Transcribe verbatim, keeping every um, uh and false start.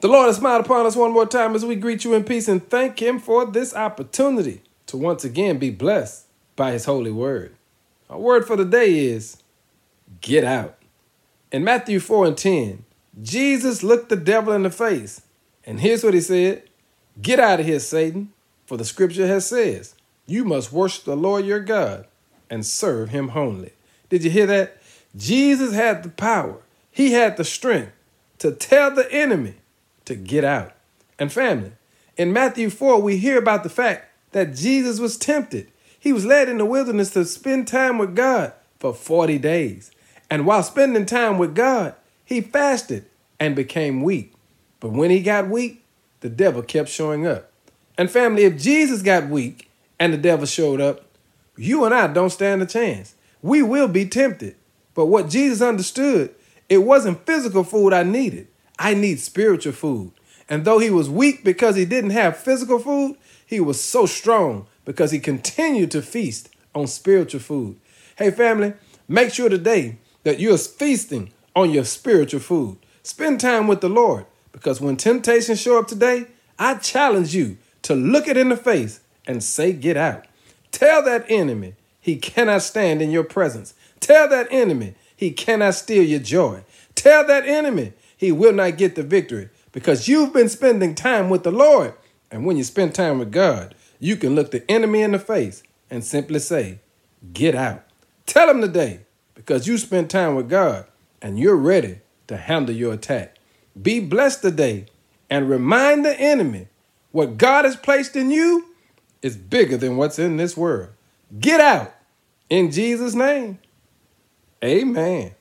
The Lord has smiled upon us one more time as we greet you in peace and thank him for this opportunity to once again be blessed by his holy word. Our word for the day is get out. In Matthew four and ten, Jesus looked the devil in the face, and here's what he said: "Get out of here, Satan, for the scripture has says, you must worship the Lord your God and serve him only." Did you hear that? Jesus had the power. He had the strength to tell the enemy to get out. And family, in Matthew four, we hear about the fact that Jesus was tempted. He was led in the wilderness to spend time with God for forty days. And while spending time with God, he fasted and became weak. But when he got weak, the devil kept showing up. And family, if Jesus got weak and the devil showed up, you and I don't stand a chance. We will be tempted. But what Jesus understood, it wasn't physical food I needed. I need spiritual food. And though he was weak because he didn't have physical food, he was so strong because he continued to feast on spiritual food. Hey, family, make sure today that you're feasting on your spiritual food. Spend time with the Lord, because when temptations show up today, I challenge you to look it in the face and say, get out. Tell that enemy he cannot stand in your presence. Tell that enemy he cannot steal your joy. Tell that enemy he will not get the victory, because you've been spending time with the Lord. And when you spend time with God, you can look the enemy in the face and simply say, get out. Tell him today, because you spent time with God and you're ready to handle your attack. Be blessed today and remind the enemy what God has placed in you is bigger than what's in this world. Get out in Jesus' name. Amen.